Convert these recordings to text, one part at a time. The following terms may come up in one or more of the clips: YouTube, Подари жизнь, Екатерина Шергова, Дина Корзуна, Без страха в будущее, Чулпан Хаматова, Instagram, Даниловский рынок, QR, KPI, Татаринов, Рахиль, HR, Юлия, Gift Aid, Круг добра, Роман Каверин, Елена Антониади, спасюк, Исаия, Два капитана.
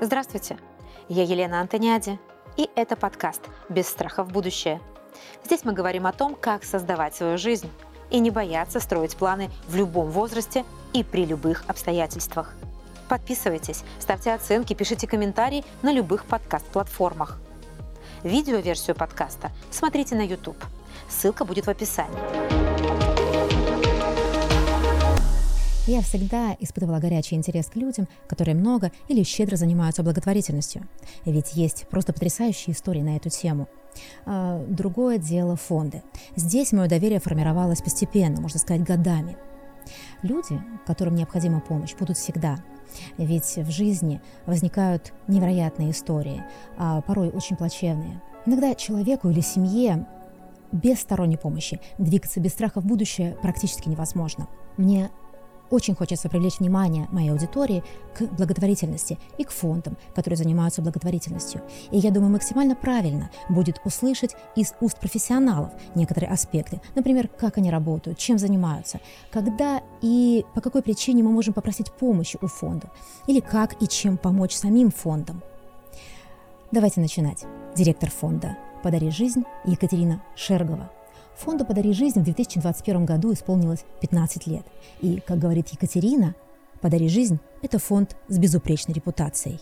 Здравствуйте, я Елена Антониади, и это подкаст «Без страха в будущее». Здесь мы говорим о том, как создавать свою жизнь и не бояться строить планы в любом возрасте и при любых обстоятельствах. Подписывайтесь, ставьте оценки, пишите комментарии на любых подкаст-платформах. Видеоверсию подкаста смотрите на YouTube. Ссылка будет в описании. Я всегда испытывала горячий интерес к людям, которые много или щедро занимаются благотворительностью. Ведь есть просто потрясающие истории на эту тему. Другое дело фонды. Здесь мое доверие формировалось постепенно, можно сказать, годами. Люди, которым необходима помощь, будут всегда. Ведь в жизни возникают невероятные истории, порой очень плачевные. Иногда человеку или семье без сторонней помощи двигаться без страха в будущее практически невозможно. Мне очень хочется привлечь внимание моей аудитории к благотворительности и к фондам, которые занимаются благотворительностью. И я думаю, максимально правильно будет услышать из уст профессионалов некоторые аспекты. Например, как они работают, чем занимаются, когда и по какой причине мы можем попросить помощи у фонда, или как и чем помочь самим фондам. Давайте начинать. Директор фонда «Подари жизнь» Екатерина Шергова. Фонду «Подари жизнь» в 2021 году исполнилось 15 лет. И, как говорит Екатерина, «Подари жизнь» – это фонд с безупречной репутацией.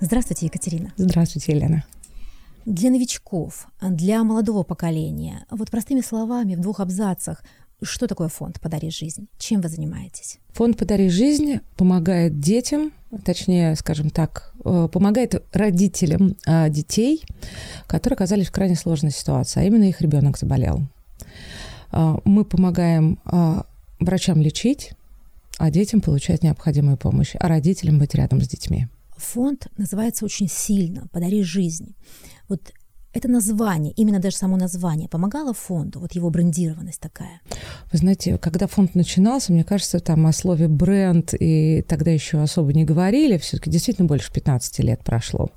Здравствуйте, Екатерина. Здравствуйте, Елена. Для новичков, для молодого поколения, вот простыми словами, в двух абзацах, что такое фонд «Подари жизнь»? Чем вы занимаетесь? Фонд «Подари жизнь» помогает детям, точнее, скажем так, помогает родителям детей, которые оказались в крайне сложной ситуации, а именно их ребенок заболел. Мы помогаем врачам лечить, а детям получать необходимую помощь, а родителям быть рядом с детьми. Фонд называется очень сильно «Подари жизнь». Вот это название, именно даже само название, помогало фонду, вот его брендированность такая? Вы знаете, когда фонд начинался, мне кажется, там о слове «бренд» и тогда еще особо не говорили, все-таки действительно больше 15 лет прошло.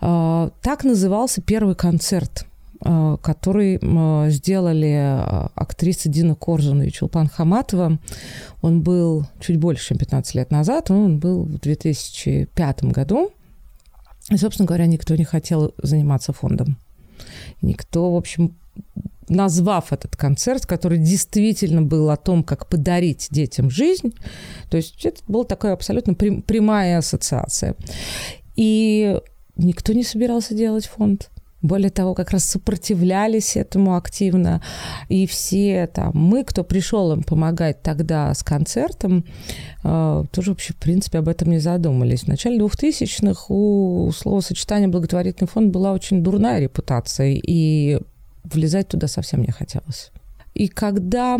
Так назывался первый концерт, который сделали актрисы Дина Корзуна и Чулпан Хаматова. Он был чуть больше, чем 15 лет назад, он был в 2005 году. И, собственно говоря, никто не хотел заниматься фондом. Никто, в общем, назвав этот концерт, который действительно был о том, как подарить детям жизнь, то есть это была такая абсолютно прямая ассоциация. И никто не собирался делать фонд. Более того, как раз сопротивлялись этому активно. И все там, мы, кто пришел им помогать тогда с концертом, тоже вообще, в принципе, об этом не задумались. В начале 2000-х у словосочетания «благотворительный фонд» была очень дурная репутация, и влезать туда совсем не хотелось. И когда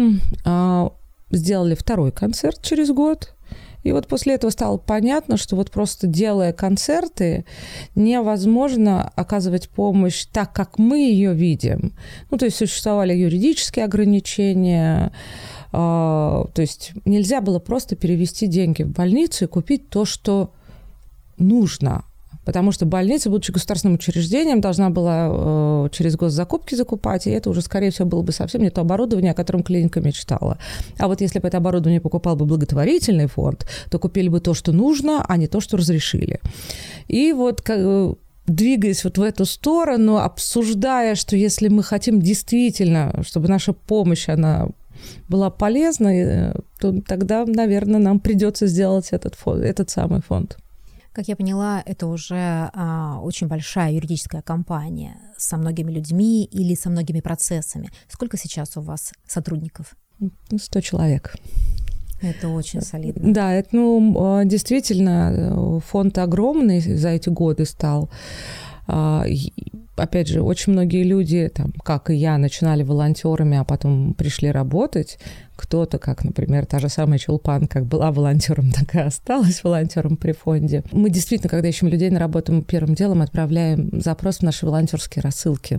сделали второй концерт через год, и вот после этого стало понятно, что вот просто делая концерты, невозможно оказывать помощь так, как мы ее видим. Ну, то есть существовали юридические ограничения, то есть нельзя было просто перевести деньги в больницу и купить то, что нужно. Потому что больница, будучи государственным учреждением, должна была через госзакупки закупать, и это уже, скорее всего, было бы совсем не то оборудование, о котором клиника мечтала. А вот если бы это оборудование покупал бы благотворительный фонд, то купили бы то, что нужно, а не то, что разрешили. И вот двигаясь вот в эту сторону, обсуждая, что если мы хотим действительно, чтобы наша помощь, она была полезна, то тогда, наверное, нам придется сделать этот самый фонд. Как я поняла, это уже очень большая юридическая компания со многими людьми или со многими процессами. Сколько сейчас у вас сотрудников? 100 человек. Это очень солидно. Да, это, действительно, фонд огромный за эти годы стал. Опять же, очень многие люди, там, как и я, начинали волонтерами, а потом пришли работать. Кто-то, как, например, та же самая Чулпан, как была волонтером, так и осталась волонтером при фонде. Мы действительно, когда ищем людей на работу, мы первым делом отправляем запрос в наши волонтерские рассылки,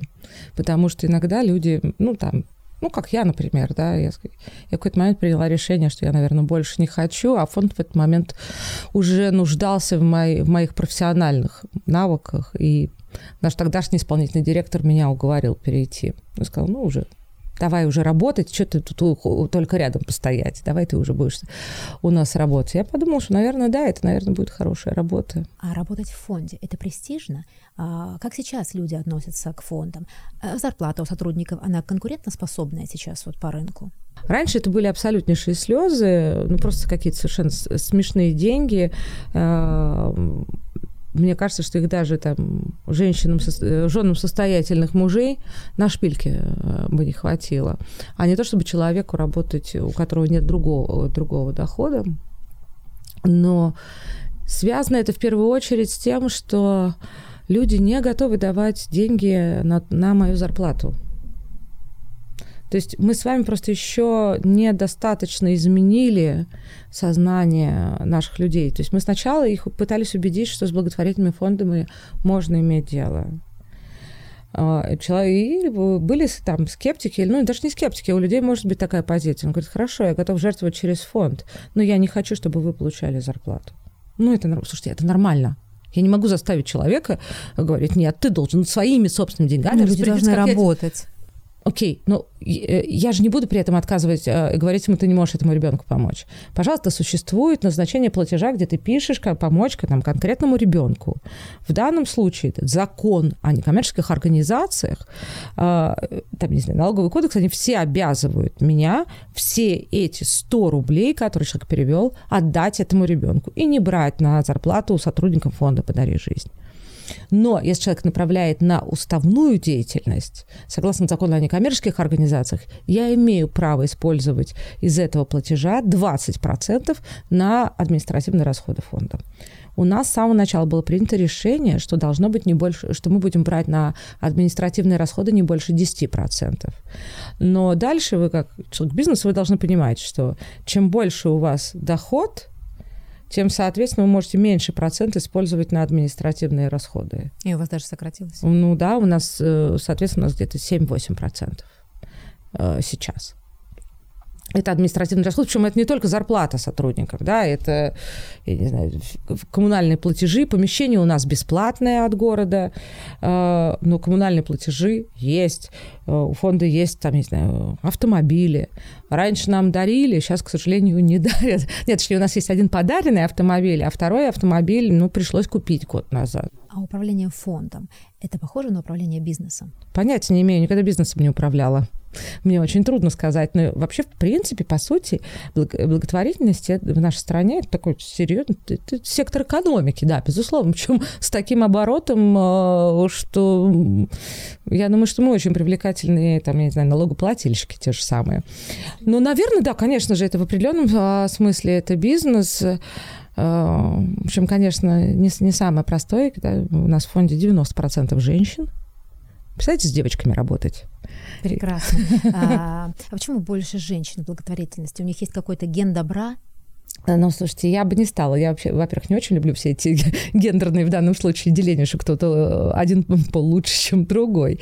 потому что иногда люди, как я, например, да, я в какой-то момент приняла решение, что я, наверное, больше не хочу, а фонд в этот момент уже нуждался в моих профессиональных навыках, и наш тогдашний исполнительный директор меня уговорил перейти. Он сказал, уже давай уже работать, что ты тут только рядом постоять, давай ты уже будешь у нас работать. Я подумала, что, наверное, да, это, наверное, будет хорошая работа. А работать в фонде – это престижно? Как сейчас люди относятся к фондам? Зарплата у сотрудников, она конкурентоспособная сейчас вот по рынку? Раньше это были абсолютнейшие слезы, ну просто какие-то совершенно смешные деньги. Мне кажется, что их даже там женщинам, женам состоятельных мужей на шпильке бы не хватило. А не то, чтобы человеку работать, у которого нет другого дохода. Но связано это в первую очередь с тем, что люди не готовы давать деньги на мою зарплату. То есть мы с вами просто еще недостаточно изменили сознание наших людей. То есть мы сначала их пытались убедить, что с благотворительными фондами можно иметь дело. И были там скептики, ну даже не скептики, у людей может быть такая позиция. Он говорит, хорошо, я готов жертвовать через фонд, но я не хочу, чтобы вы получали зарплату. Ну это, слушайте, это нормально. Я не могу заставить человека говорить, нет, ты должен своими собственными деньгами распорядиться, как я... работать. Окей, но я же не буду при этом отказывать и говорить ему, ты не можешь этому ребенку помочь. Пожалуйста, существует назначение платежа, где ты пишешь помочь там, конкретному ребенку. В данном случае закон о некоммерческих организациях, там, не знаю, налоговый кодекс, они все обязывают меня все эти 100 рублей, которые человек перевел, отдать этому ребенку и не брать на зарплату у сотрудников фонда «Подари жизнь». Но если человек направляет на уставную деятельность, согласно закону о некоммерческих организациях, я имею право использовать из этого платежа 20% на административные расходы фонда. У нас с самого начала было принято решение, что должно быть не больше, что мы будем брать на административные расходы не больше 10%. Но дальше вы, как человек бизнеса, вы должны понимать, что чем больше у вас доход, тем, соответственно, вы можете меньше процент использовать на административные расходы. И у вас даже сократилось? Ну да, у нас, соответственно, у нас где-то 7-8% сейчас. Это административный расход, причем это не только зарплата сотрудников, да, это, я не знаю, коммунальные платежи, помещение у нас бесплатное от города, но коммунальные платежи есть, у фонда есть, там, не знаю, автомобили. Раньше нам дарили, сейчас, к сожалению, не дарят. Нет, точнее, у нас есть один подаренный автомобиль, а второй автомобиль, ну, пришлось купить год назад. А управление фондом – это похоже на управление бизнесом? Понятия не имею, никогда бизнесом не управляла. Мне очень трудно сказать, но вообще, в принципе, по сути, благотворительность в нашей стране – это такой серьезный сектор экономики, да, безусловно. Причем с таким оборотом, что я думаю, что мы очень привлекательные, там, я не знаю, налогоплательщики те же самые. Ну, наверное, да, конечно же, это в определенном смысле это бизнес. В общем, конечно, не самое простое. Да? У нас в фонде 90% женщин. Представляете, с девочками работать? Прекрасно. А почему больше женщин в благотворительности? У них есть какой-то ген добра? Ну, слушайте, я бы не стала. Я вообще, во-первых, не очень люблю все эти гендерные в данном случае деления, что кто-то один получше, чем другой.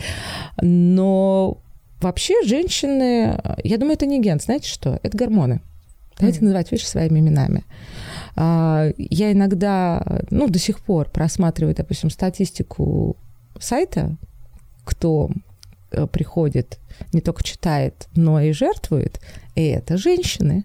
Но вообще женщины... Я думаю, это не ген. Знаете что? Это гормоны. Давайте называть вещи своими именами. Я иногда, ну, до сих пор просматриваю, допустим, статистику сайта, кто приходит, не только читает, но и жертвует, и это женщины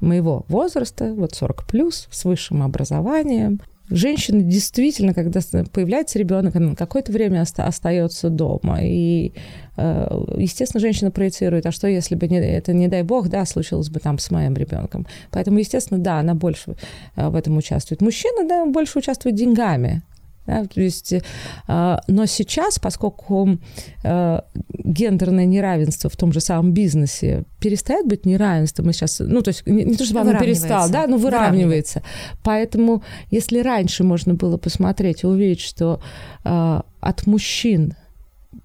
моего возраста, вот 40+, с высшим образованием. Женщины действительно, когда появляется ребенок, она какое-то время остается дома. И, естественно, женщина проецирует, а что, если бы это, не дай бог, да, случилось бы там с моим ребенком. Поэтому, естественно, да, она больше в этом участвует. Мужчина, да, больше участвует деньгами. Да, то есть, но сейчас, поскольку гендерное неравенство в том же самом бизнесе перестает быть неравенством, и сейчас, ну, то есть не то, чтобы оно перестало, да, но выравнивается. Поэтому, если раньше можно было посмотреть и увидеть, что от мужчин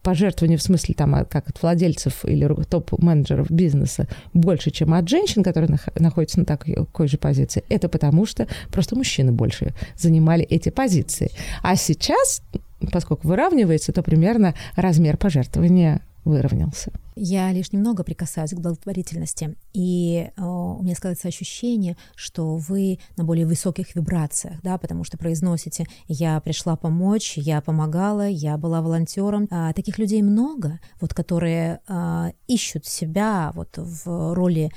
пожертвования, в смысле, там, как от владельцев или топ-менеджеров бизнеса, больше, чем от женщин, которые находятся на такой же позиции. Это потому, что просто мужчины больше занимали эти позиции. А сейчас, поскольку выравнивается, то примерно размер пожертвования выровнялся. я лишь немного прикасаюсь к благотворительности, и у меня складывается ощущение, что вы на более высоких вибрациях, да, потому что произносите «я пришла помочь», «я помогала», «я была волонтером». Таких людей много, вот, которые ищут себя вот в роли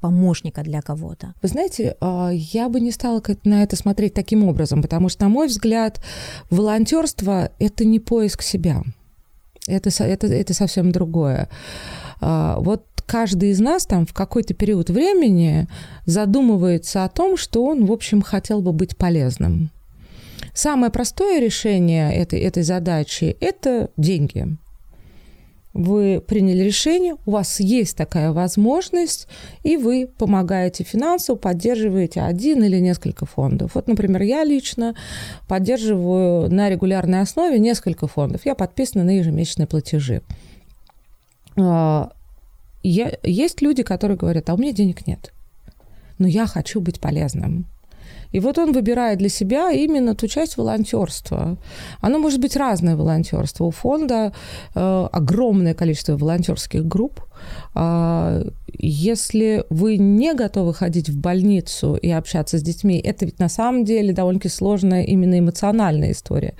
помощника для кого-то. Вы знаете, я бы не стала на это смотреть таким образом, потому что, на мой взгляд, волонтерство – это не поиск себя. Это совсем другое. Вот каждый из нас там в какой-то период времени задумывается о том, что он, в общем, хотел бы быть полезным. Самое простое решение этой задачи – это деньги. Вы приняли решение, у вас есть такая возможность, и вы помогаете финансово, поддерживаете один или несколько фондов. Вот, например, я лично поддерживаю на регулярной основе несколько фондов. Я подписана на ежемесячные платежи. Есть люди, которые говорят, а у меня денег нет, но я хочу быть полезным. И вот он выбирает для себя именно ту часть волонтерства. Оно может быть разное волонтерство. У фонда огромное количество волонтерских групп. Если вы не готовы ходить в больницу и общаться с детьми, это ведь на самом деле довольно-таки сложная именно эмоциональная история,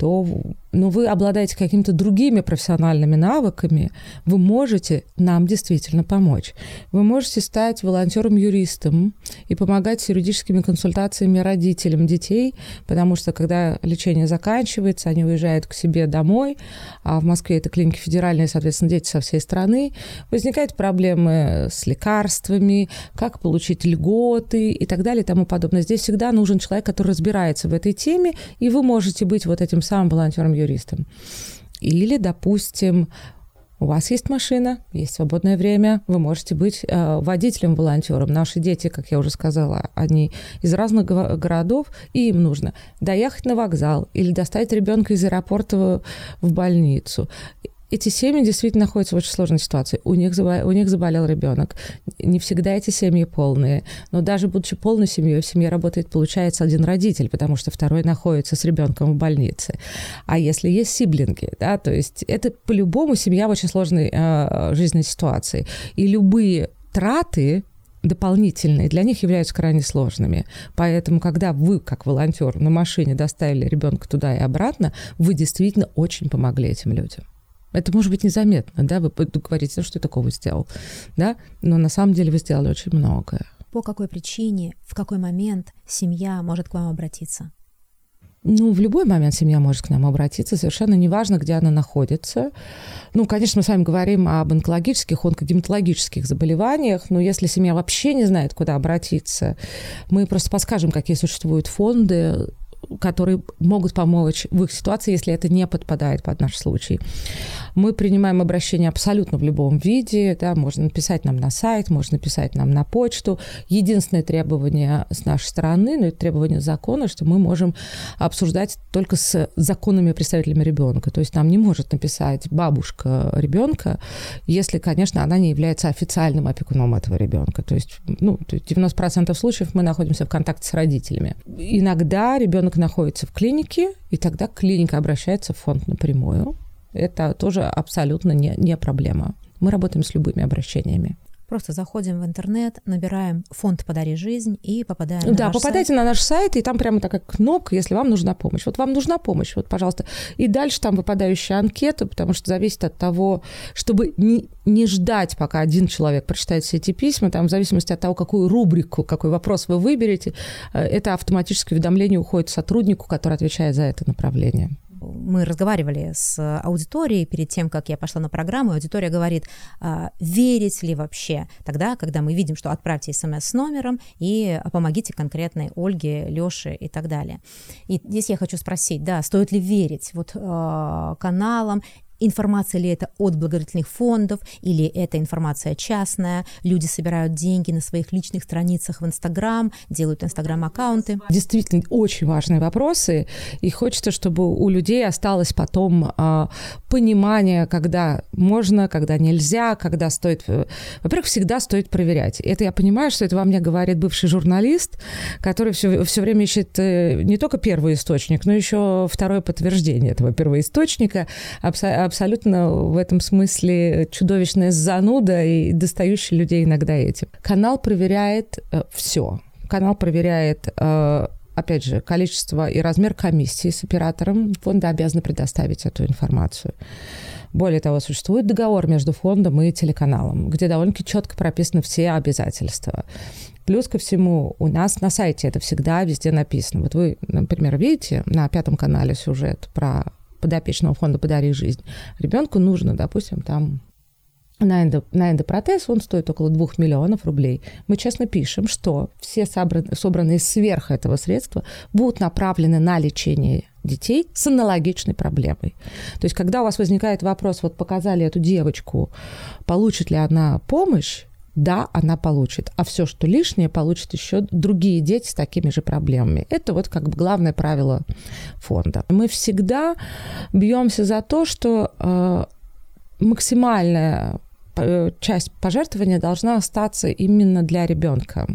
то вы обладаете какими-то другими профессиональными навыками, вы можете нам действительно помочь. Вы можете стать волонтером-юристом и помогать с юридическими консультациями родителям детей, потому что, когда лечение заканчивается, они уезжают к себе домой, а в Москве это клиники федеральные, соответственно, дети со всей страны. Возникают проблемы с лекарствами, как получить льготы и так далее и тому подобное. Здесь всегда нужен человек, который разбирается в этой теме, и вы можете быть вот этим самым волонтером-юристом. Или, допустим, у вас есть машина, есть свободное время, вы можете быть водителем-волонтером. Наши дети, как я уже сказала, они из разных городов, и им нужно доехать на вокзал или доставить ребенка из аэропорта в больницу. Эти семьи действительно находятся в очень сложной ситуации. У них заболел ребенок. Не всегда эти семьи полные. Но даже будучи полной семьей, в семье работает, получается, один родитель, потому что второй находится с ребенком в больнице. А если есть сиблинги, да, то есть это по-любому семья в очень сложной жизненной ситуации. И любые траты дополнительные для них являются крайне сложными. Поэтому, когда вы, как волонтер, на машине доставили ребенка туда и обратно, вы действительно очень помогли этим людям. Это может быть незаметно, да, вы говорите, ну, что я такого сделал, да, но на самом деле вы сделали очень многое. По какой причине, в какой момент семья может к вам обратиться? Ну, в любой момент семья может к нам обратиться, совершенно неважно, где она находится. Ну, конечно, мы с вами говорим об онкологических, онкогематологических заболеваниях, но если семья вообще не знает, куда обратиться, мы просто подскажем, какие существуют фонды, которые могут помочь в их ситуации, если это не подпадает под наш случай. Мы принимаем обращения абсолютно в любом виде. Да, можно написать нам на сайт, можно написать нам на почту. Единственное требование с нашей стороны, но это требование закона, что мы можем обсуждать только с законными представителями ребенка. То есть нам не может написать бабушка ребенка, если, конечно, она не является официальным опекуном этого ребенка. То есть 90% случаев мы находимся в контакте с родителями. Иногда ребенок находится в клинике, и тогда клиника обращается в фонд напрямую. Это тоже абсолютно не проблема. Мы работаем с любыми обращениями. Просто заходим в интернет, набираем фонд «Подари жизнь» и попадаем на наш сайт. Да, попадайте на наш сайт, и там прямо такая кнопка, если вам нужна помощь. Вот вам нужна помощь, вот, пожалуйста. И дальше там выпадающая анкета, потому что зависит от того, чтобы не ждать, пока один человек прочитает все эти письма, там в зависимости от того, какую рубрику, какой вопрос вы выберете, это автоматическое уведомление уходит сотруднику, который отвечает за это направление. Мы разговаривали с аудиторией перед тем, как я пошла на программу, и аудитория говорит, верить ли вообще тогда, когда мы видим, что отправьте смс с номером и помогите конкретной Ольге, Лёше и так далее. И здесь я хочу спросить, да, стоит ли верить вот каналам, информация ли это от благотворительных фондов, или это информация частная, люди собирают деньги на своих личных страницах в Instagram, делают Instagram-аккаунты. Действительно, очень важные вопросы, и хочется, чтобы у людей осталось потом понимание, когда можно, когда нельзя, когда стоит... Во-первых, всегда стоит проверять. Это я понимаю, что это во мне говорит бывший журналист, который все время ищет не только первый источник, но еще второе подтверждение этого первоисточника, абсолютно абсолютно в этом смысле чудовищная зануда и достающая людей иногда этим. Канал проверяет все. Канал проверяет, опять же, количество и размер комиссии с оператором. Фонды обязаны предоставить эту информацию. Более того, существует договор между фондом и телеканалом, где довольно-таки четко прописаны все обязательства. Плюс ко всему, у нас на сайте это всегда везде написано. Вот вы, например, видите на 5 канале сюжет про подопечного фонда «Подари жизнь». Ребенку нужно, допустим, там на эндопротез, он стоит около 2 миллионов рублей. Мы честно пишем, что все собранные сверх этого средства будут направлены на лечение детей с аналогичной проблемой. То есть, когда у вас возникает вопрос, вот показали эту девочку, получит ли она помощь, да, она получит, а все, что лишнее, получат еще другие дети с такими же проблемами. Это вот как бы главное правило фонда. Мы всегда бьемся за то, что максимальная часть пожертвования должна остаться именно для ребенка.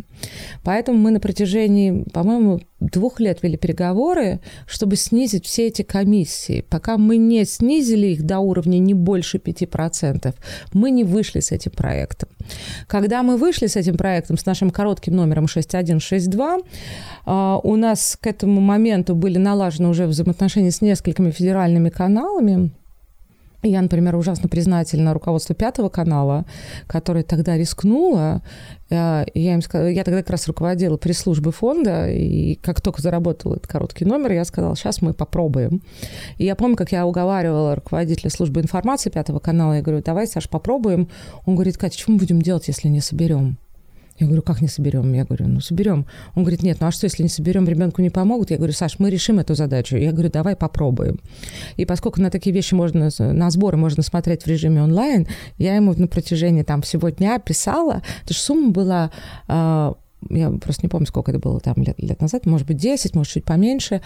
Поэтому мы на протяжении, по-моему, 2 лет вели переговоры, чтобы снизить все эти комиссии. Пока мы не снизили их до уровня не больше 5%, мы не вышли с этим проектом. Когда мы вышли с этим проектом, с нашим коротким номером 6162, у нас к этому моменту были налажены уже взаимоотношения с несколькими федеральными каналами. Я, например, ужасно признательна руководству 5 канала, которое тогда рискнуло. Я тогда как раз руководила пресс-службой фонда, и как только заработал этот короткий номер, я сказала, сейчас мы попробуем. И я помню, как я уговаривала руководителя службы информации 5 канала, я говорю, давай, Саш, попробуем. Он говорит, Катя, что мы будем делать, если не соберем? Я говорю, как не соберем? Я говорю, ну соберем. Он говорит, нет, ну а что, если не соберем, ребенку не помогут? Я говорю, Саш, мы решим эту задачу. Я говорю, давай попробуем. И поскольку на такие вещи можно, на сборы можно смотреть в режиме онлайн, я ему на протяжении там всего дня писала, потому что сумма была, я просто не помню, сколько это было там лет назад, может быть, 10, может, чуть поменьше,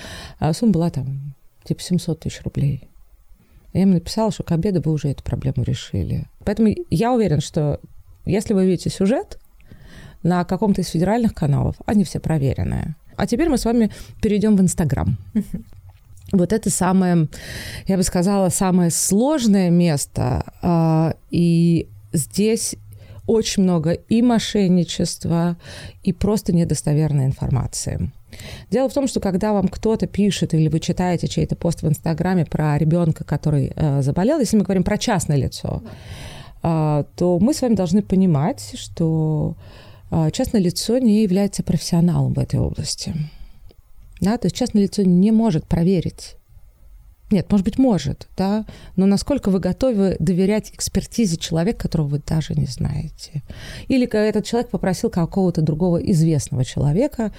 сумма была там типа 700 000 рублей. Я ему написала, что к обеду вы уже эту проблему решили. Поэтому я уверена, что если вы видите сюжет на каком-то из федеральных каналов, они все проверенные. А теперь мы с вами перейдем в Instagram. Вот это самое, я бы сказала, самое сложное место. И здесь очень много и мошенничества, и просто недостоверной информации. Дело в том, что когда вам кто-то пишет или вы читаете чей-то пост в Инстаграме про ребенка, который заболел, если мы говорим про частное лицо, то мы с вами должны понимать, что частное лицо не является профессионалом в этой области. Да, то есть частное лицо не может проверить. Нет, может быть, может, да, но насколько вы готовы доверять экспертизе человека, которого вы даже не знаете. Или этот человек попросил какого-то другого известного человека,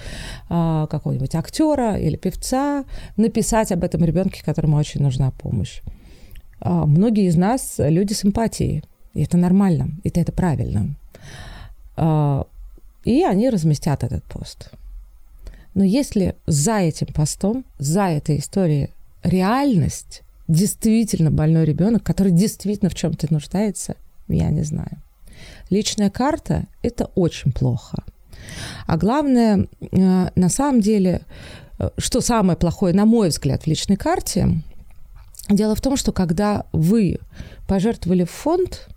какого-нибудь актера или певца, написать об этом ребенке, которому очень нужна помощь. Многие из нас люди с эмпатией. И это нормально, и это правильно. И они разместят этот пост. Но если за этим постом, за этой историей реальность, действительно больной ребенок, который действительно в чем-то нуждается, я не знаю. Личная карта – это очень плохо. А главное, на самом деле, что самое плохое, на мой взгляд, в личной карте, дело в том, что когда вы пожертвовали в фонд,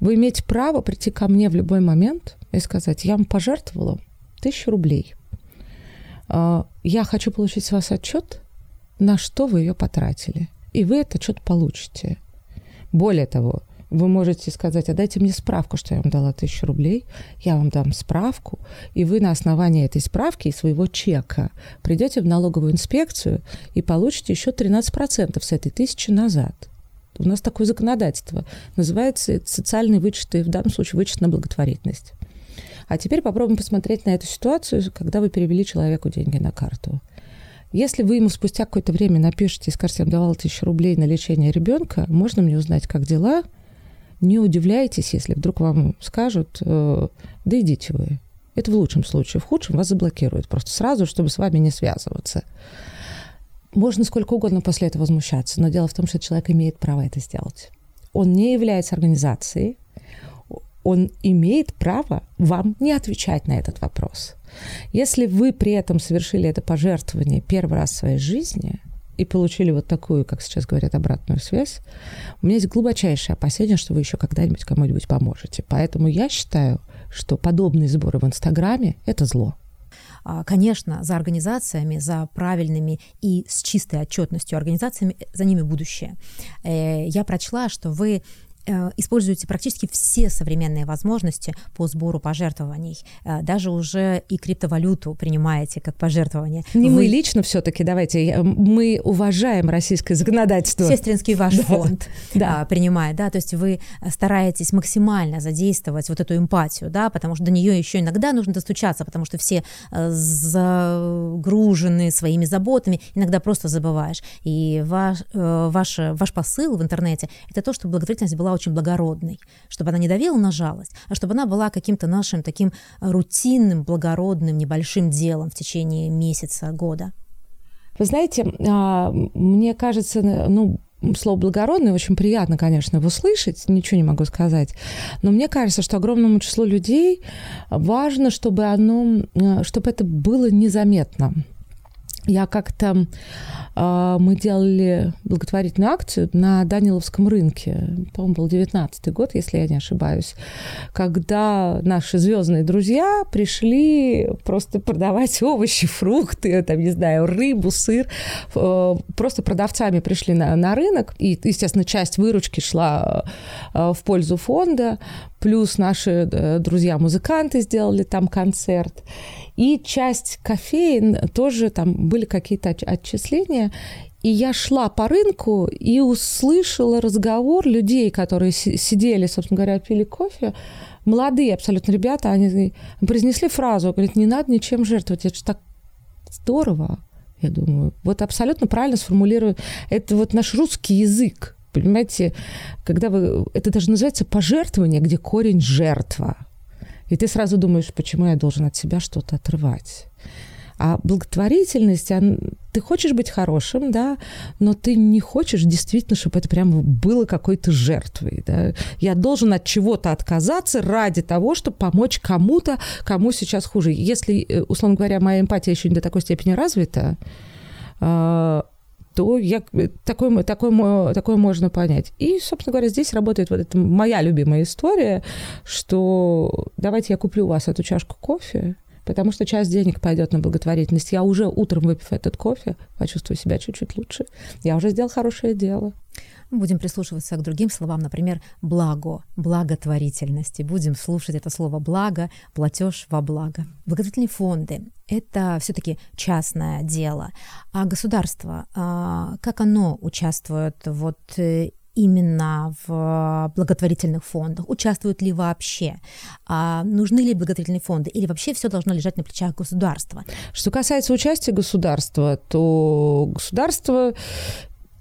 вы имеете право прийти ко мне в любой момент и сказать, я вам пожертвовала 1000 рублей. Я хочу получить с вас отчет, на что вы ее потратили. И вы этот отчет получите. Более того, вы можете сказать, а дайте мне справку, что я вам дала 1000 рублей. Я вам дам справку. И вы на основании этой справки и своего чека придете в налоговую инспекцию и получите еще 13% с этой 1000 назад. У нас такое законодательство. Называется социальные вычеты, в данном случае вычет на благотворительность. А теперь попробуем посмотреть на эту ситуацию, когда вы перевели человеку деньги на карту. Если вы ему спустя какое-то время напишете и скажете, я вам давала 1000 рублей на лечение ребенка, можно мне узнать, как дела? Не удивляйтесь, если вдруг вам скажут, да идите вы. Это в лучшем случае. В худшем вас заблокируют просто сразу, чтобы с вами не связываться. Можно сколько угодно после этого возмущаться, но дело в том, что человек имеет право это сделать. Он не является организацией, он имеет право вам не отвечать на этот вопрос. Если вы при этом совершили это пожертвование первый раз в своей жизни, и получили вот такую, как сейчас говорят, обратную связь, у меня есть глубочайшее опасение, что вы еще когда-нибудь кому-нибудь поможете. Поэтому я считаю, что подобные сборы в Инстаграме – это зло. Конечно, за организациями, за правильными и с чистой отчетностью организациями, за ними будущее. Я прочла, что вы используете практически все современные возможности по сбору пожертвований. Даже уже и криптовалюту принимаете как пожертвование. Мы лично все-таки, давайте, мы уважаем российское законодательство. Сестринский ваш фонд принимает, да, то есть вы стараетесь максимально задействовать вот эту эмпатию, да, потому что до нее еще иногда нужно достучаться, потому что все загружены своими заботами, иногда просто забываешь. И ваш посыл в интернете – это то, что благотворительность была очень благородной, чтобы она не давила на жалость, а чтобы она была каким-то нашим таким рутинным, благородным, небольшим делом в течение месяца, года. Вы знаете, мне кажется, слово «благородное» очень приятно, конечно, его слышать, ничего не могу сказать, но мне кажется, что огромному числу людей важно, чтобы это было незаметно. Я как-то... Мы делали благотворительную акцию на Даниловском рынке. По-моему, был 19-й год, если я не ошибаюсь, когда наши звездные друзья пришли просто продавать овощи, фрукты, там, не знаю, рыбу, сыр. Просто продавцами пришли на рынок. И, естественно, часть выручки шла в пользу фонда. Плюс наши друзья-музыканты сделали там концерт. И часть кофеин тоже там были какие-то отчисления. И я шла по рынку и услышала разговор людей, которые сидели, собственно говоря, пили кофе. Молодые абсолютно ребята, они произнесли фразу, говорят, не надо ничем жертвовать, это же так здорово, я думаю. Вот абсолютно правильно сформулирую. Это вот наш русский язык. Понимаете, когда вы... Это даже называется пожертвование, где корень жертва. И ты сразу думаешь, почему я должен от себя что-то отрывать. А благотворительность, ты хочешь быть хорошим, да, но ты не хочешь действительно, чтобы это прямо было какой-то жертвой. Да. Я должен от чего-то отказаться ради того, чтобы помочь кому-то, кому сейчас хуже. Если, условно говоря, моя эмпатия еще не до такой степени развита, то я, такое можно понять. И, собственно говоря, здесь работает вот эта моя любимая история, что давайте я куплю у вас эту чашку кофе, потому что часть денег пойдет на благотворительность. Я уже утром, выпив этот кофе, почувствую себя чуть-чуть лучше. Я уже сделал хорошее дело. Будем прислушиваться к другим словам, например, «благо», «благотворительность». И будем слушать это слово «благо», «платеж во благо». Благотворительные фонды – это все-таки частное дело. А государство, как оно участвует вот именно в благотворительных фондах? Участвуют ли вообще? Нужны ли благотворительные фонды? Или вообще все должно лежать на плечах государства? Что касается участия государства, то государство...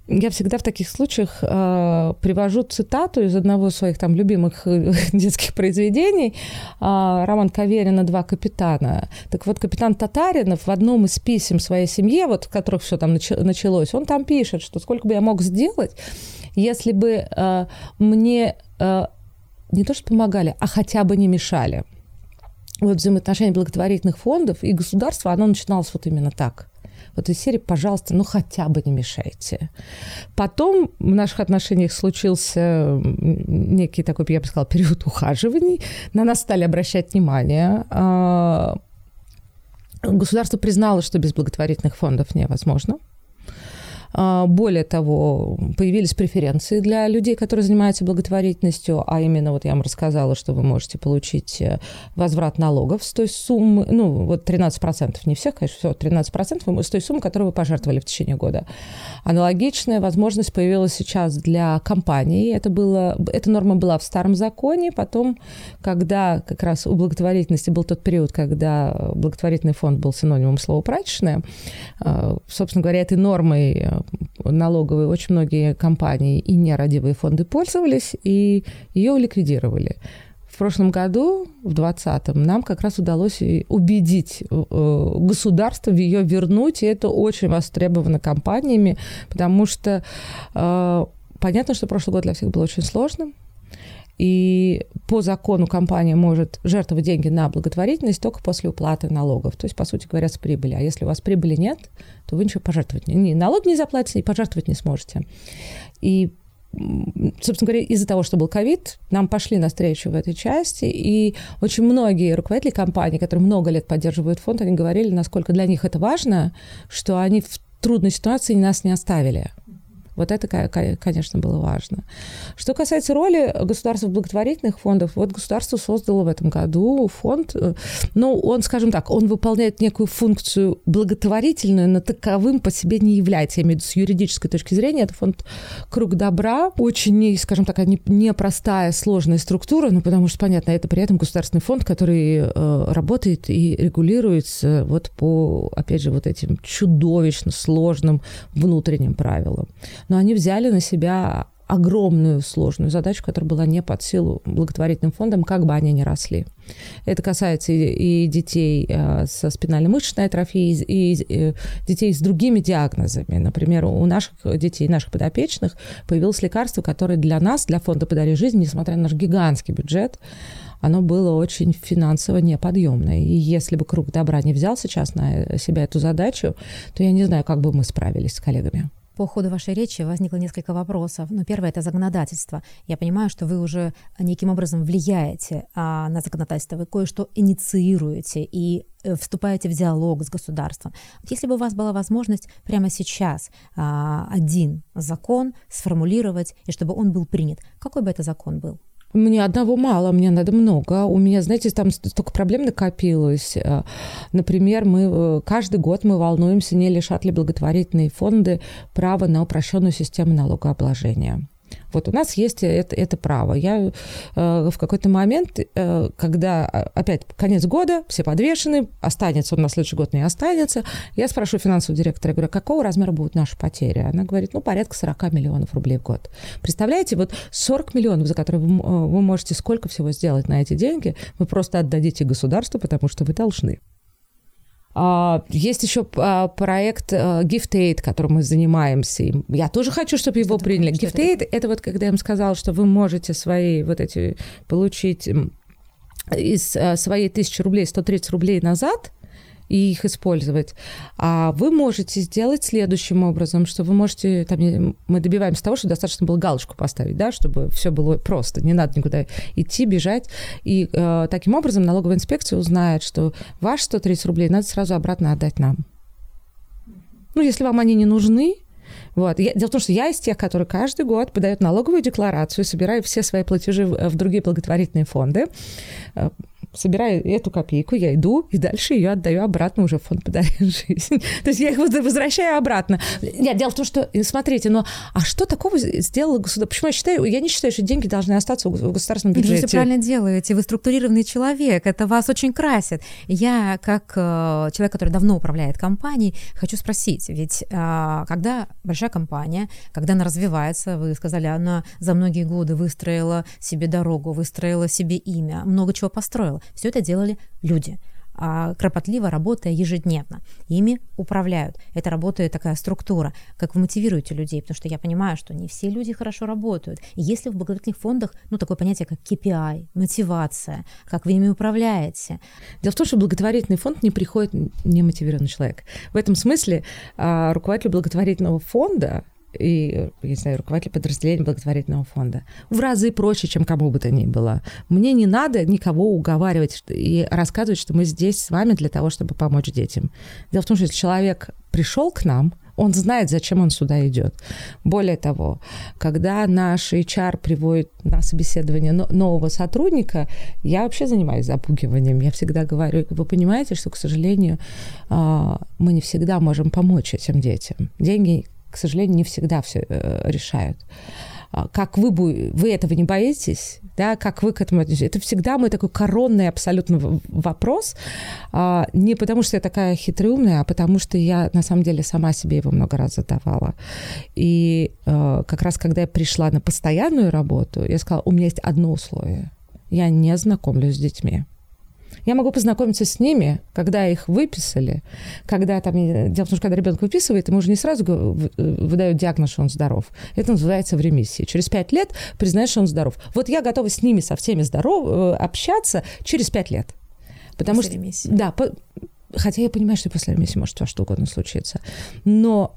Я всегда в таких случаях привожу цитату из одного из своих там любимых детских произведений, Роман Каверина «Два капитана». Так вот, капитан Татаринов в одном из писем своей семье, вот в которых все там началось, он там пишет, что сколько бы я мог сделать, если бы мне не то что помогали, а хотя бы не мешали. Вот взаимоотношение благотворительных фондов и государства, оно начиналось вот именно так. Вот из серии «Пожалуйста, хотя бы не мешайте». Потом в наших отношениях случился некий такой, я бы сказала, период ухаживаний. На нас стали обращать внимание. Государство признало, что без благотворительных фондов невозможно. Более того, появились преференции для людей, которые занимаются благотворительностью, а именно вот я вам рассказала, что вы можете получить возврат налогов с той суммы, 13%, не всех, конечно, все, 13% с той суммы, которую вы пожертвовали в течение года. Аналогичная возможность появилась сейчас для компаний. Эта норма была в старом законе, потом, когда как раз у благотворительности был тот период, когда благотворительный фонд был синонимом слова «прачечная», собственно говоря, этой нормой налоговые очень многие компании и нерадивые фонды пользовались, и ее ликвидировали. В прошлом году, в 2020-м, нам как раз удалось убедить государство ее вернуть, и это очень востребовано компаниями, потому что понятно, что прошлый год для всех был очень сложным. И по закону компания может жертвовать деньги на благотворительность только после уплаты налогов. То есть, по сути говоря, с прибыли. А если у вас прибыли нет, то вы ничего пожертвовать не налог не заплатите и пожертвовать не сможете. И, собственно говоря, из-за того, что был ковид, нам пошли навстречу в этой части. И очень многие руководители компаний, которые много лет поддерживают фонд, они говорили, насколько для них это важно, что они в трудной ситуации нас не оставили. Вот это, конечно, было важно. Что касается роли государства в благотворительных фондах, вот государство создало в этом году фонд. Ну, он, скажем так, он выполняет некую функцию благотворительную, но таковым по себе не является. Я имею в виду, с юридической точки зрения, это фонд «Круг добра». Очень, скажем так, непростая, сложная структура, ну, потому что, понятно, это при этом государственный фонд, который работает и регулируется вот по, опять же, вот этим чудовищно сложным внутренним правилам. Но они взяли на себя огромную сложную задачу, которая была не под силу благотворительным фондам, как бы они ни росли. Это касается и детей со спинально-мышечной атрофией, и детей с другими диагнозами. Например, у наших детей, наших подопечных, появилось лекарство, которое для нас, для фонда «Подари жизнь», несмотря на наш гигантский бюджет, оно было очень финансово неподъемное. И если бы «Круг добра» не взял сейчас на себя эту задачу, то я не знаю, как бы мы справились с коллегами. По ходу вашей речи возникло несколько вопросов. Но первое – это законодательство. Я понимаю, что вы уже неким образом влияете на законодательство, вы кое-что инициируете и вступаете в диалог с государством. Вот если бы у вас была возможность прямо сейчас один закон сформулировать, и чтобы он был принят, какой бы это закон был? Мне одного мало, мне надо много. У меня, знаете, там столько проблем накопилось. Например, каждый год мы волнуемся, не лишат ли благотворительные фонды права на упрощенную систему налогообложения. Вот у нас есть это право. Я в какой-то момент, когда опять конец года, все подвешены, останется он на следующий год, не останется, я спрошу финансового директора, я говорю, какого размера будут наши потери? Она говорит, порядка 40 миллионов рублей в год. Представляете, вот 40 миллионов, за которые вы можете сколько всего сделать на эти деньги, вы просто отдадите государству, потому что вы должны. Есть еще проект Gift Aid, которым мы занимаемся. Я тоже хочу, чтобы его приняли. Gift Aid – это вот когда я им сказала, что вы можете свои вот эти получить из своей 1000 рублей 130 рублей назад и их использовать. А вы можете сделать следующим образом, что вы можете... Там, мы добиваемся того, что достаточно было галочку поставить, да, чтобы все было просто, не надо никуда идти, бежать. И таким образом налоговая инспекция узнает, что ваши 130 рублей надо сразу обратно отдать нам. Если вам они не нужны. Вот. Дело в том, что я из тех, которые каждый год подают налоговую декларацию, собираю все свои платежи в другие благотворительные фонды, собираю эту копейку, я иду, и дальше ее отдаю обратно уже в фонд «Подари жизнь». То есть я их возвращаю обратно. Нет, дело в том, что, смотрите, а что такого сделало государство? Почему я не считаю, что деньги должны остаться в государственном бюджете. Вы все правильно делаете, вы структурированный человек, это вас очень красит. Я, как человек, который давно управляет компанией, хочу спросить, ведь когда большая компания, когда она развивается, вы сказали, она за многие годы выстроила себе дорогу, выстроила себе имя, много чего построила. Все это делали люди, кропотливо работая ежедневно. Ими управляют. Это работает такая структура. Как вы мотивируете людей? Потому что я понимаю, что не все люди хорошо работают. И если в благотворительных фондах, такое понятие, как KPI, мотивация, как вы ими управляете? Дело в том, что в благотворительный фонд не приходит немотивированный человек. В этом смысле руководитель благотворительного фонда и, я знаю, руководитель подразделения благотворительного фонда. В разы проще, чем кому бы то ни было. Мне не надо никого уговаривать и рассказывать, что мы здесь с вами для того, чтобы помочь детям. Дело в том, что если человек пришел к нам, он знает, зачем он сюда идет. Более того, когда наш HR приводит на собеседование нового сотрудника, я вообще занимаюсь запугиванием. Я всегда говорю, вы понимаете, что, к сожалению, мы не всегда можем помочь этим детям. Деньги, к сожалению, не всегда все решают. Как вы этого не боитесь, да, как вы к этому относитесь? Это всегда мой такой коронный абсолютно вопрос. Не потому, что я такая хитроумная, а потому, что я, на самом деле, сама себе его много раз задавала. И как раз, когда я пришла на постоянную работу, я сказала, у меня есть одно условие. Я не знакомлюсь с детьми. Я могу познакомиться с ними, когда их выписали, когда там... Дело в том, что когда ребенок выписывает, ему уже не сразу выдают диагноз, что он здоров. Это называется в ремиссии. Через 5 лет признаешь, что он здоров. Вот я готова с ними, со всеми здоров, общаться через 5 лет. Потому после что... ремиссии. Да, хотя я понимаю, что после ремиссии может что угодно случиться. Но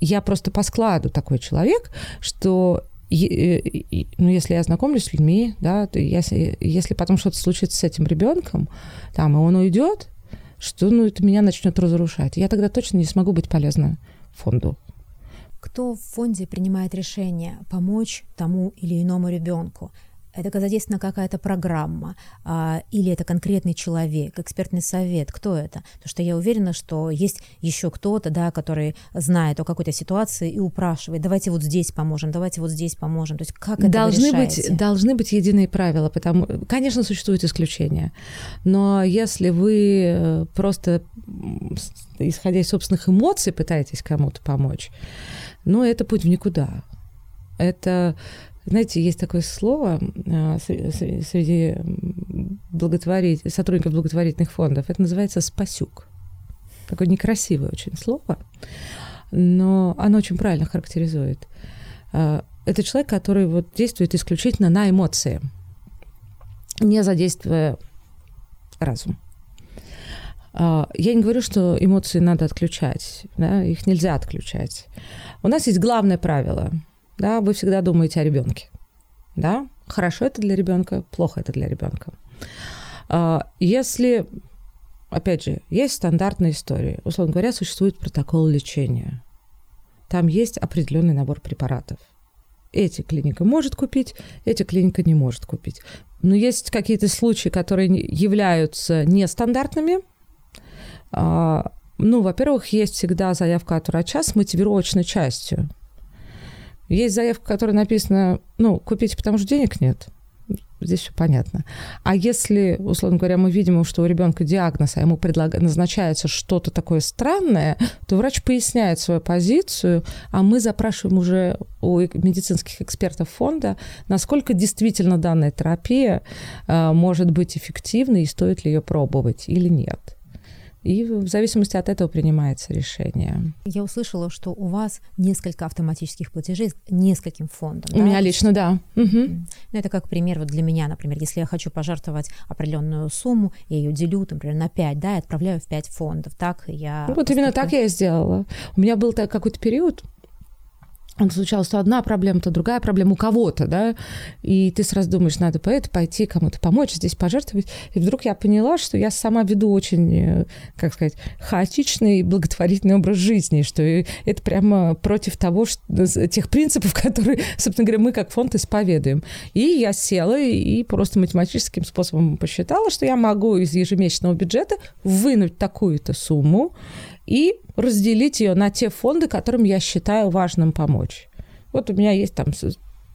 я просто по складу такой человек, что... Ну, если я знакомлюсь с людьми, да, то если потом что-то случится с этим ребенком, там, и он уйдет, что, ну, это меня начнет разрушать. Я тогда точно не смогу быть полезна фонду. Кто в фонде принимает решение помочь тому или иному ребенку? Это задействована какая-то программа, или это конкретный человек, экспертный совет, кто это? Потому что я уверена, что есть еще кто-то, да, который знает о какой-то ситуации и упрашивает, давайте вот здесь поможем, давайте вот здесь поможем. То есть как это вы решаете? Должны быть единые правила, потому, конечно, существуют исключения, но если вы просто, исходя из собственных эмоций, пытаетесь кому-то помочь, ну, это путь в никуда. Это... Знаете, есть такое слово среди сотрудников благотворительных фондов. Это называется «спасюк». Такое некрасивое очень слово, но оно очень правильно характеризует. Это человек, который вот действует исключительно на эмоции, не задействуя разум. Я не говорю, что эмоции надо отключать, да? Их нельзя отключать. У нас есть главное правило – да, вы всегда думаете о ребенке. Да? Хорошо это для ребенка, плохо это для ребенка. Если, опять же, есть стандартные истории, условно говоря, существует протокол лечения. Там есть определенный набор препаратов. Эти клиника может купить, эти клиника не может купить. Но есть какие-то случаи, которые являются нестандартными. Ну, во-первых, есть всегда заявка от врача с мотивировочной частью. Есть заявка, в которой написано, ну, купите, потому что денег нет. Здесь все понятно. А если, условно говоря, мы видим, что у ребенка диагноз, а ему назначается что-то такое странное, то врач поясняет свою позицию, а мы запрашиваем уже у медицинских экспертов фонда, насколько действительно данная терапия может быть эффективной и стоит ли ее пробовать или нет. И в зависимости от этого принимается решение. Я услышала, что у вас несколько автоматических платежей с нескольким фондом. У меня лично, да. Угу. Ну, это как пример вот для меня, например, если я хочу пожертвовать определенную сумму, я ее делю, например, на 5, да, и отправляю в 5 фондов. Так я... Ну, вот именно так я и сделала. У меня был какой-то период, он случался, то одна проблема, то другая проблема у кого-то, да, и ты сразу думаешь, надо пойти кому-то помочь, здесь пожертвовать, и вдруг я поняла, что я сама веду очень, как сказать, хаотичный благотворительный образ жизни, что это прямо против того, тех принципов, которые, собственно говоря, мы как фонд исповедуем. И я села и просто математическим способом посчитала, что я могу из ежемесячного бюджета вынуть такую-то сумму и разделить ее на те фонды, которым я считаю важным помочь. Вот у меня есть там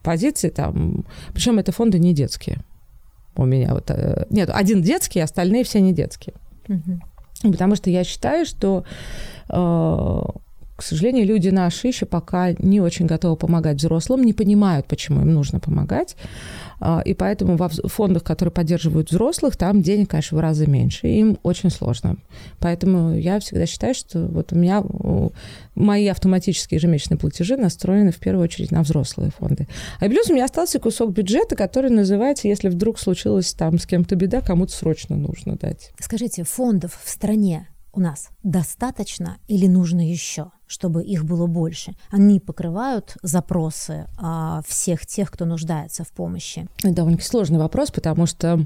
позиции, там, причем это фонды не детские. У меня вот нет, один детский, остальные все не детские. Угу. Потому что я считаю, что, к сожалению, люди наши еще пока не очень готовы помогать взрослым, не понимают, почему им нужно помогать. И поэтому во фондах, которые поддерживают взрослых, там денег, конечно, в разы меньше. Им очень сложно. Поэтому я всегда считаю, что вот у меня мои автоматические ежемесячные платежи настроены в первую очередь на взрослые фонды. А плюс у меня остался кусок бюджета, который называется, если вдруг случилась там с кем-то беда, кому-то срочно нужно дать. Скажите, фондов в стране у нас достаточно или нужно еще, чтобы их было больше? Они покрывают запросы всех тех, кто нуждается в помощи? Это довольно сложный вопрос, потому что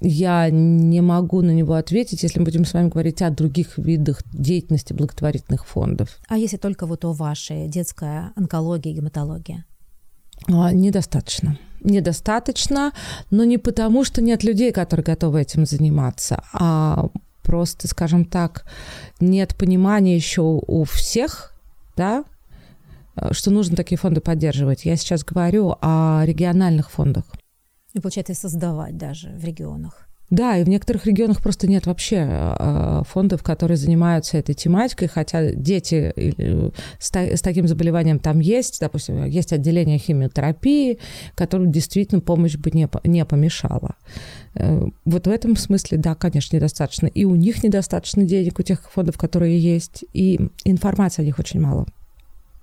я не могу на него ответить, если мы будем с вами говорить о других видах деятельности благотворительных фондов. А если только вот о вашей детская онкология, гематология? Недостаточно. Недостаточно, но не потому, что нет людей, которые готовы этим заниматься, а просто, скажем так, нет понимания еще у всех, да, что нужно такие фонды поддерживать. Я сейчас говорю о региональных фондах. И, получается, создавать даже в регионах. Да, и в некоторых регионах просто нет вообще фондов, которые занимаются этой тематикой, хотя дети с таким заболеванием там есть, допустим, есть отделение химиотерапии, которым действительно помощь бы не помешала. Вот в этом смысле, да, конечно, недостаточно. И у них недостаточно денег, у тех фондов, которые есть, и информации о них очень мало.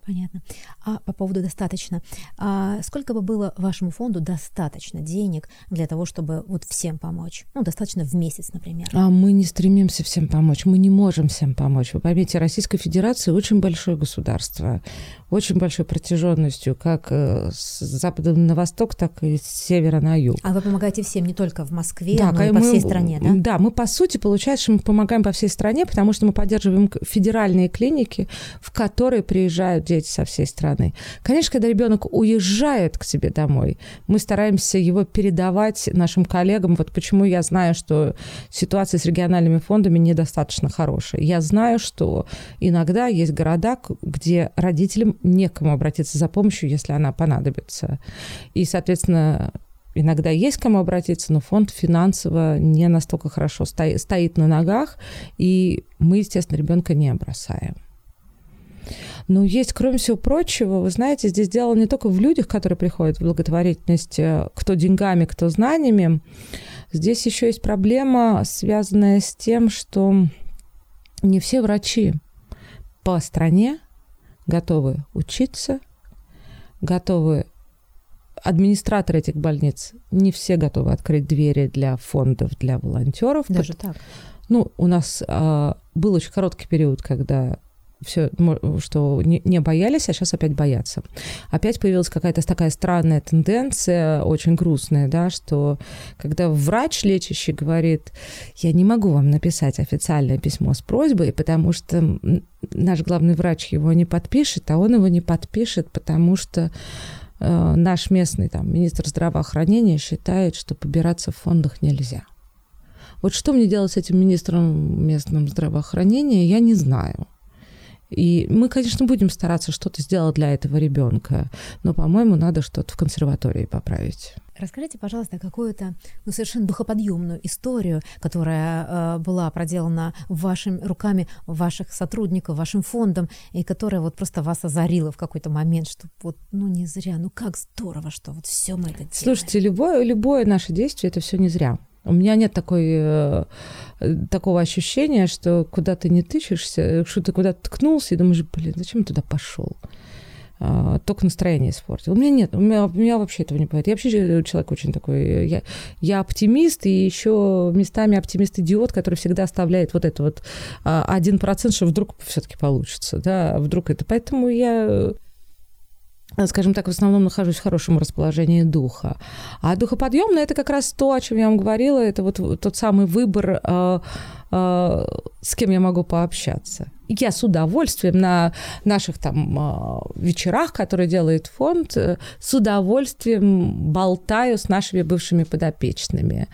Понятно. А по поводу «достаточно». А сколько бы было вашему фонду достаточно денег для того, чтобы вот всем помочь? Ну, достаточно в месяц, например. А мы не стремимся всем помочь. Мы не можем всем помочь. Вы поймите, Российская Федерация очень большое государство, очень большой протяженностью, как с запада на восток, так и с севера на юг. А вы помогаете всем не только в Москве, да, но и по всей стране, да? Да, мы, по сути, получается, что мы помогаем по всей стране, потому что мы поддерживаем федеральные клиники, в которые приезжают дети со всей страны. Конечно, когда ребенок уезжает к себе домой, мы стараемся его передавать нашим коллегам. Вот почему я знаю, что ситуация с региональными фондами недостаточно хорошая. Я знаю, что иногда есть города, где родителям некому обратиться за помощью, если она понадобится. И, соответственно, иногда есть к кому обратиться, но фонд финансово не настолько хорошо стоит на ногах, и мы, естественно, ребенка не бросаем. Но есть, кроме всего прочего, вы знаете, здесь дело не только в людях, которые приходят в благотворительность, кто деньгами, кто знаниями. Здесь еще есть проблема, связанная с тем, что не все врачи по стране готовы учиться, готовы... Администраторы этих больниц не все готовы открыть двери для фондов, для волонтеров. Даже так? Ну, у нас был очень короткий период, когда... все, что не боялись, а сейчас опять боятся. Опять появилась какая-то такая странная тенденция, очень грустная, да, что когда врач лечащий говорит, я не могу вам написать официальное письмо с просьбой, потому что наш главный врач его не подпишет, а он его не подпишет, потому что наш местный там, министр здравоохранения считает, что побираться в фондах нельзя. Вот что мне делать с этим министром местного здравоохранения, я не знаю. И мы, конечно, будем стараться что-то сделать для этого ребенка, но, по-моему, надо что-то в консерватории поправить. Расскажите, пожалуйста, какую-то совершенно духоподъемную историю, которая была проделана вашими руками ваших сотрудников, вашим фондом, и которая вот просто вас озарила в какой-то момент, что вот, ну не зря, ну как здорово, что вот все мы это делаем. Слушайте, любое наше действие – это все не зря. У меня нет такого ощущения, что куда ты не тычешься, что ты куда-то ткнулся и думаешь, блин, зачем я туда пошел? Только настроение испортил. У меня нет, у меня вообще этого не бывает. Я вообще человек очень такой... Я оптимист, и еще местами оптимист-идиот, который всегда оставляет вот это вот 1%, что вдруг все-таки получится. Да, вдруг это... Поэтому я... скажем так, в основном нахожусь в хорошем расположении духа. А духоподъемное – это как раз то, о чем я вам говорила, это вот тот самый выбор, с кем я могу пообщаться. Я с удовольствием на наших там вечерах, которые делает фонд, с удовольствием болтаю с нашими бывшими подопечными.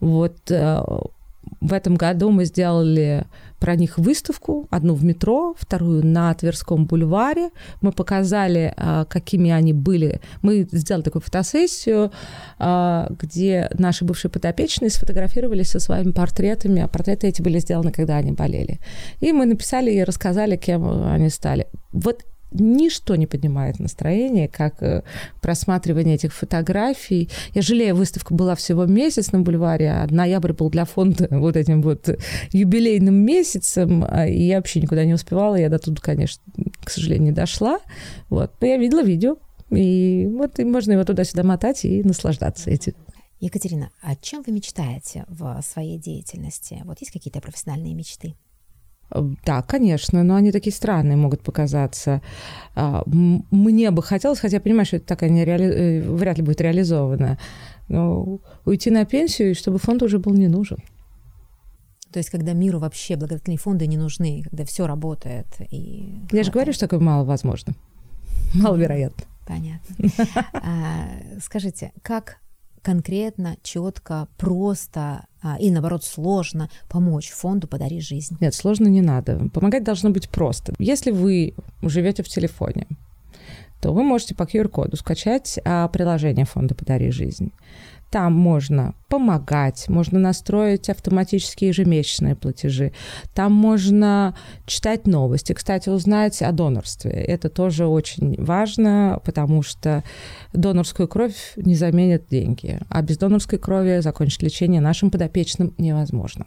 Вот в этом году мы сделали про них выставку, одну в метро, вторую на Тверском бульваре. Мы показали, какими они были. Мы сделали такую фотосессию, где наши бывшие подопечные сфотографировались со своими портретами, а портреты эти были сделаны, когда они болели. И мы написали и рассказали, кем они стали. Вот ничто не поднимает настроение, как просматривание этих фотографий. Я жалею, выставка была всего месяц на бульваре, а ноябрь был для фонда вот этим вот юбилейным месяцем, и я вообще никуда не успевала, я до туда, конечно, к сожалению, не дошла. Вот. Но я видела видео, и вот и можно его туда-сюда мотать и наслаждаться этим. Екатерина, о чем вы мечтаете в своей деятельности? Вот есть какие-то профессиональные мечты? Да, конечно, но они такие странные могут показаться. Мне бы хотелось, хотя я понимаю, что это такая вряд ли будет реализовано, но уйти на пенсию, и чтобы фонд уже был не нужен. То есть, когда миру вообще благотворительные фонды не нужны, когда все работает и... Я же говорю, что такое маловозможно, маловероятно. Понятно. Скажите, как конкретно, четко, просто и, наоборот, сложно помочь фонду «Подари жизнь»? Нет, сложно не надо. Помогать должно быть просто. Если вы живете в телефоне, то вы можете по QR-коду скачать приложение фонда «Подари жизнь». Там можно помогать, можно настроить автоматические ежемесячные платежи, там можно читать новости, кстати, узнать о донорстве. Это тоже очень важно, потому что донорскую кровь не заменят деньги, а без донорской крови закончить лечение нашим подопечным невозможно.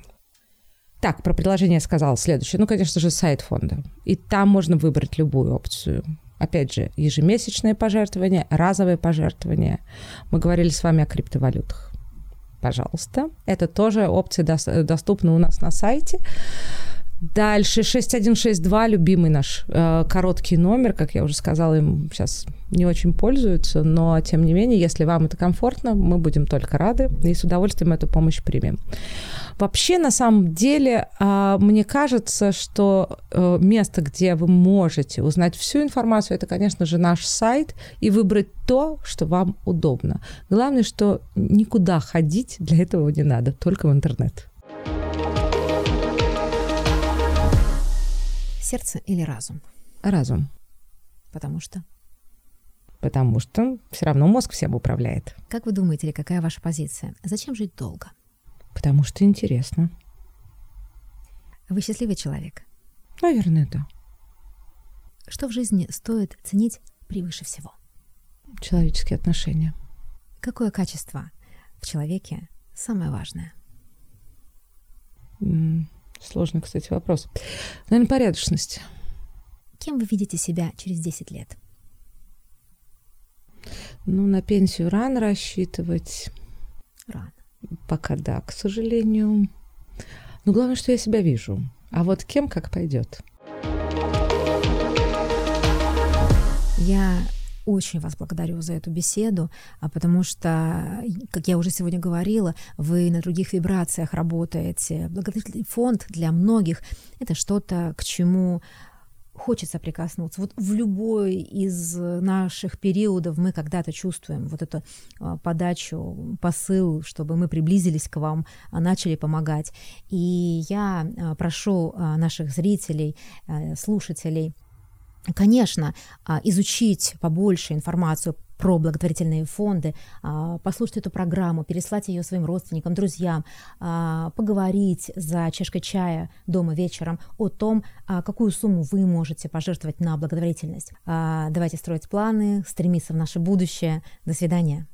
Так, про приложение я сказала следующее. Ну, конечно же, сайт фонда. И там можно выбрать любую опцию. Опять же, ежемесячные пожертвования, разовые пожертвования. Мы говорили с вами о криптовалютах. Пожалуйста. Это тоже опции доступны у нас на сайте. Дальше 6162, любимый наш короткий номер. Как я уже сказала, им сейчас не очень пользуются, но, тем не менее, если вам это комфортно, мы будем только рады и с удовольствием эту помощь примем. Вообще, на самом деле, мне кажется, что место, где вы можете узнать всю информацию, это, конечно же, наш сайт, и выбрать то, что вам удобно. Главное, что никуда ходить для этого не надо, только в интернет. Сердце или разум? Разум. Потому что? Потому что все равно мозг всем управляет. Как вы думаете, или какая ваша позиция? Зачем жить долго? Потому что интересно. Вы счастливый человек? Наверное, да. Что в жизни стоит ценить превыше всего? Человеческие отношения. Какое качество в человеке самое важное? Сложный, кстати, вопрос. Наверное, порядочность. Кем вы видите себя через 10 лет? Ну, на пенсию рано рассчитывать. Рано. Пока да, к сожалению. Но главное, что я себя вижу. А вот кем, как пойдет. Я очень вас благодарю за эту беседу, потому что, как я уже сегодня говорила, вы на других вибрациях работаете. Благотворительный фонд для многих – это что-то, к чему хочется прикоснуться. Вот в любой из наших периодов мы когда-то чувствуем вот эту подачу, посыл, чтобы мы приблизились к вам, начали помогать. И я прошу наших зрителей, слушателей, конечно, изучить побольше информацию про благотворительные фонды, послушать эту программу, переслать ее своим родственникам, друзьям, поговорить за чашкой чая дома вечером о том, какую сумму вы можете пожертвовать на благотворительность. Давайте строить планы, стремиться в наше будущее. До свидания.